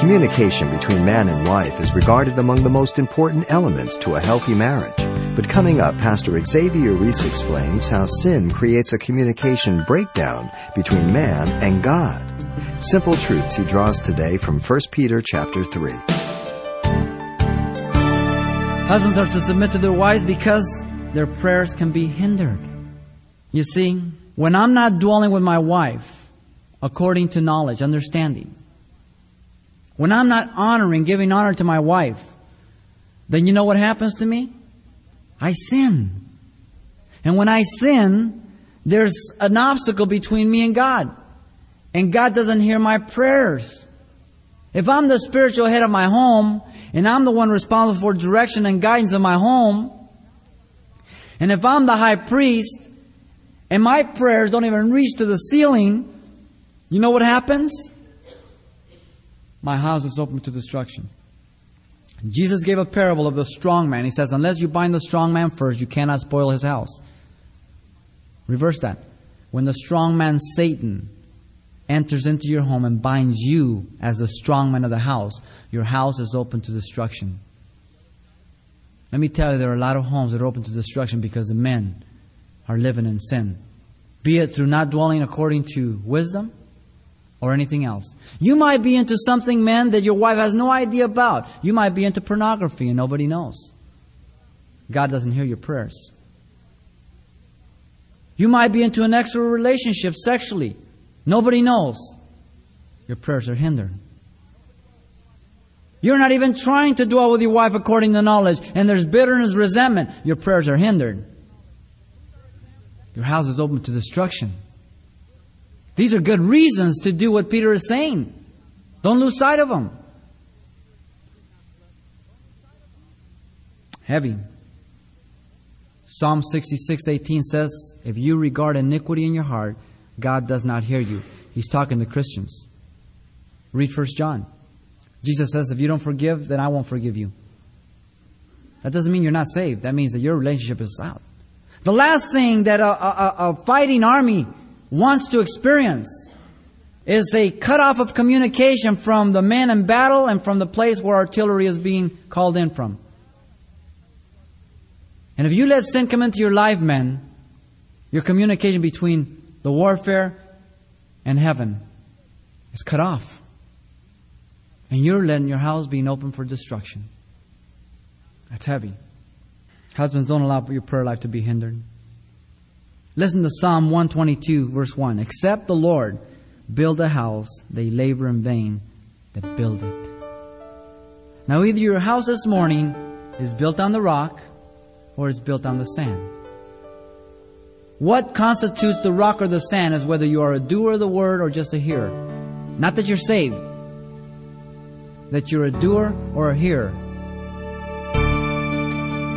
Communication between man and wife is regarded among the most important elements to a healthy marriage. But coming up, Pastor Xavier Reese explains how sin creates a communication breakdown between man and God. Simple truths he draws today from 1 Peter chapter 3. Husbands are to submit to their wives because their prayers can be hindered. You see, when I'm not dwelling with my wife according to knowledge, understanding, when I'm not honoring, giving honor to my wife, then you know what happens to me? I sin. And when I sin, there's an obstacle between me and God. And God doesn't hear my prayers. If I'm the spiritual head of my home, and I'm the one responsible for direction and guidance of my home, and if I'm the high priest, and my prayers don't even reach to the ceiling, you know what happens? My house is open to destruction. Jesus gave a parable of the strong man. He says, unless you bind the strong man first, you cannot spoil his house. Reverse that. When the strong man, Satan, enters into your home and binds you as the strong man of the house, your house is open to destruction. Let me tell you, there are a lot of homes that are open to destruction because the men are living in sin. Be it through not dwelling according to wisdom, or anything else. You might be into something, man, that your wife has no idea about. You might be into pornography and nobody knows. God doesn't hear your prayers. You might be into an extra relationship sexually. Nobody knows. Your prayers are hindered. You're not even trying to dwell with your wife according to knowledge, and there's bitterness, resentment. Your prayers are hindered. Your house is open to destruction. These are good reasons to do what Peter is saying. Don't lose sight of them. Heavy. Psalm 66:18 says, if you regard iniquity in your heart, God does not hear you. He's talking to Christians. Read 1 John. Jesus says, if you don't forgive, then I won't forgive you. That doesn't mean you're not saved. That means that your relationship is out. The last thing that a fighting army wants to experience is a cutoff of communication from the man in battle and from the place where artillery is being called in from. And if you let sin come into your life, men, your communication between the warfare and heaven is cut off. And you're letting your house being open for destruction. That's heavy. Husbands, don't allow your prayer life to be hindered. Listen to Psalm 122, verse 1. Except the Lord build a house, they labor in vain that build it. Now either your house this morning is built on the rock or it's built on the sand. What constitutes the rock or the sand is whether you are a doer of the word or just a hearer. Not that you're saved. That you're a doer or a hearer.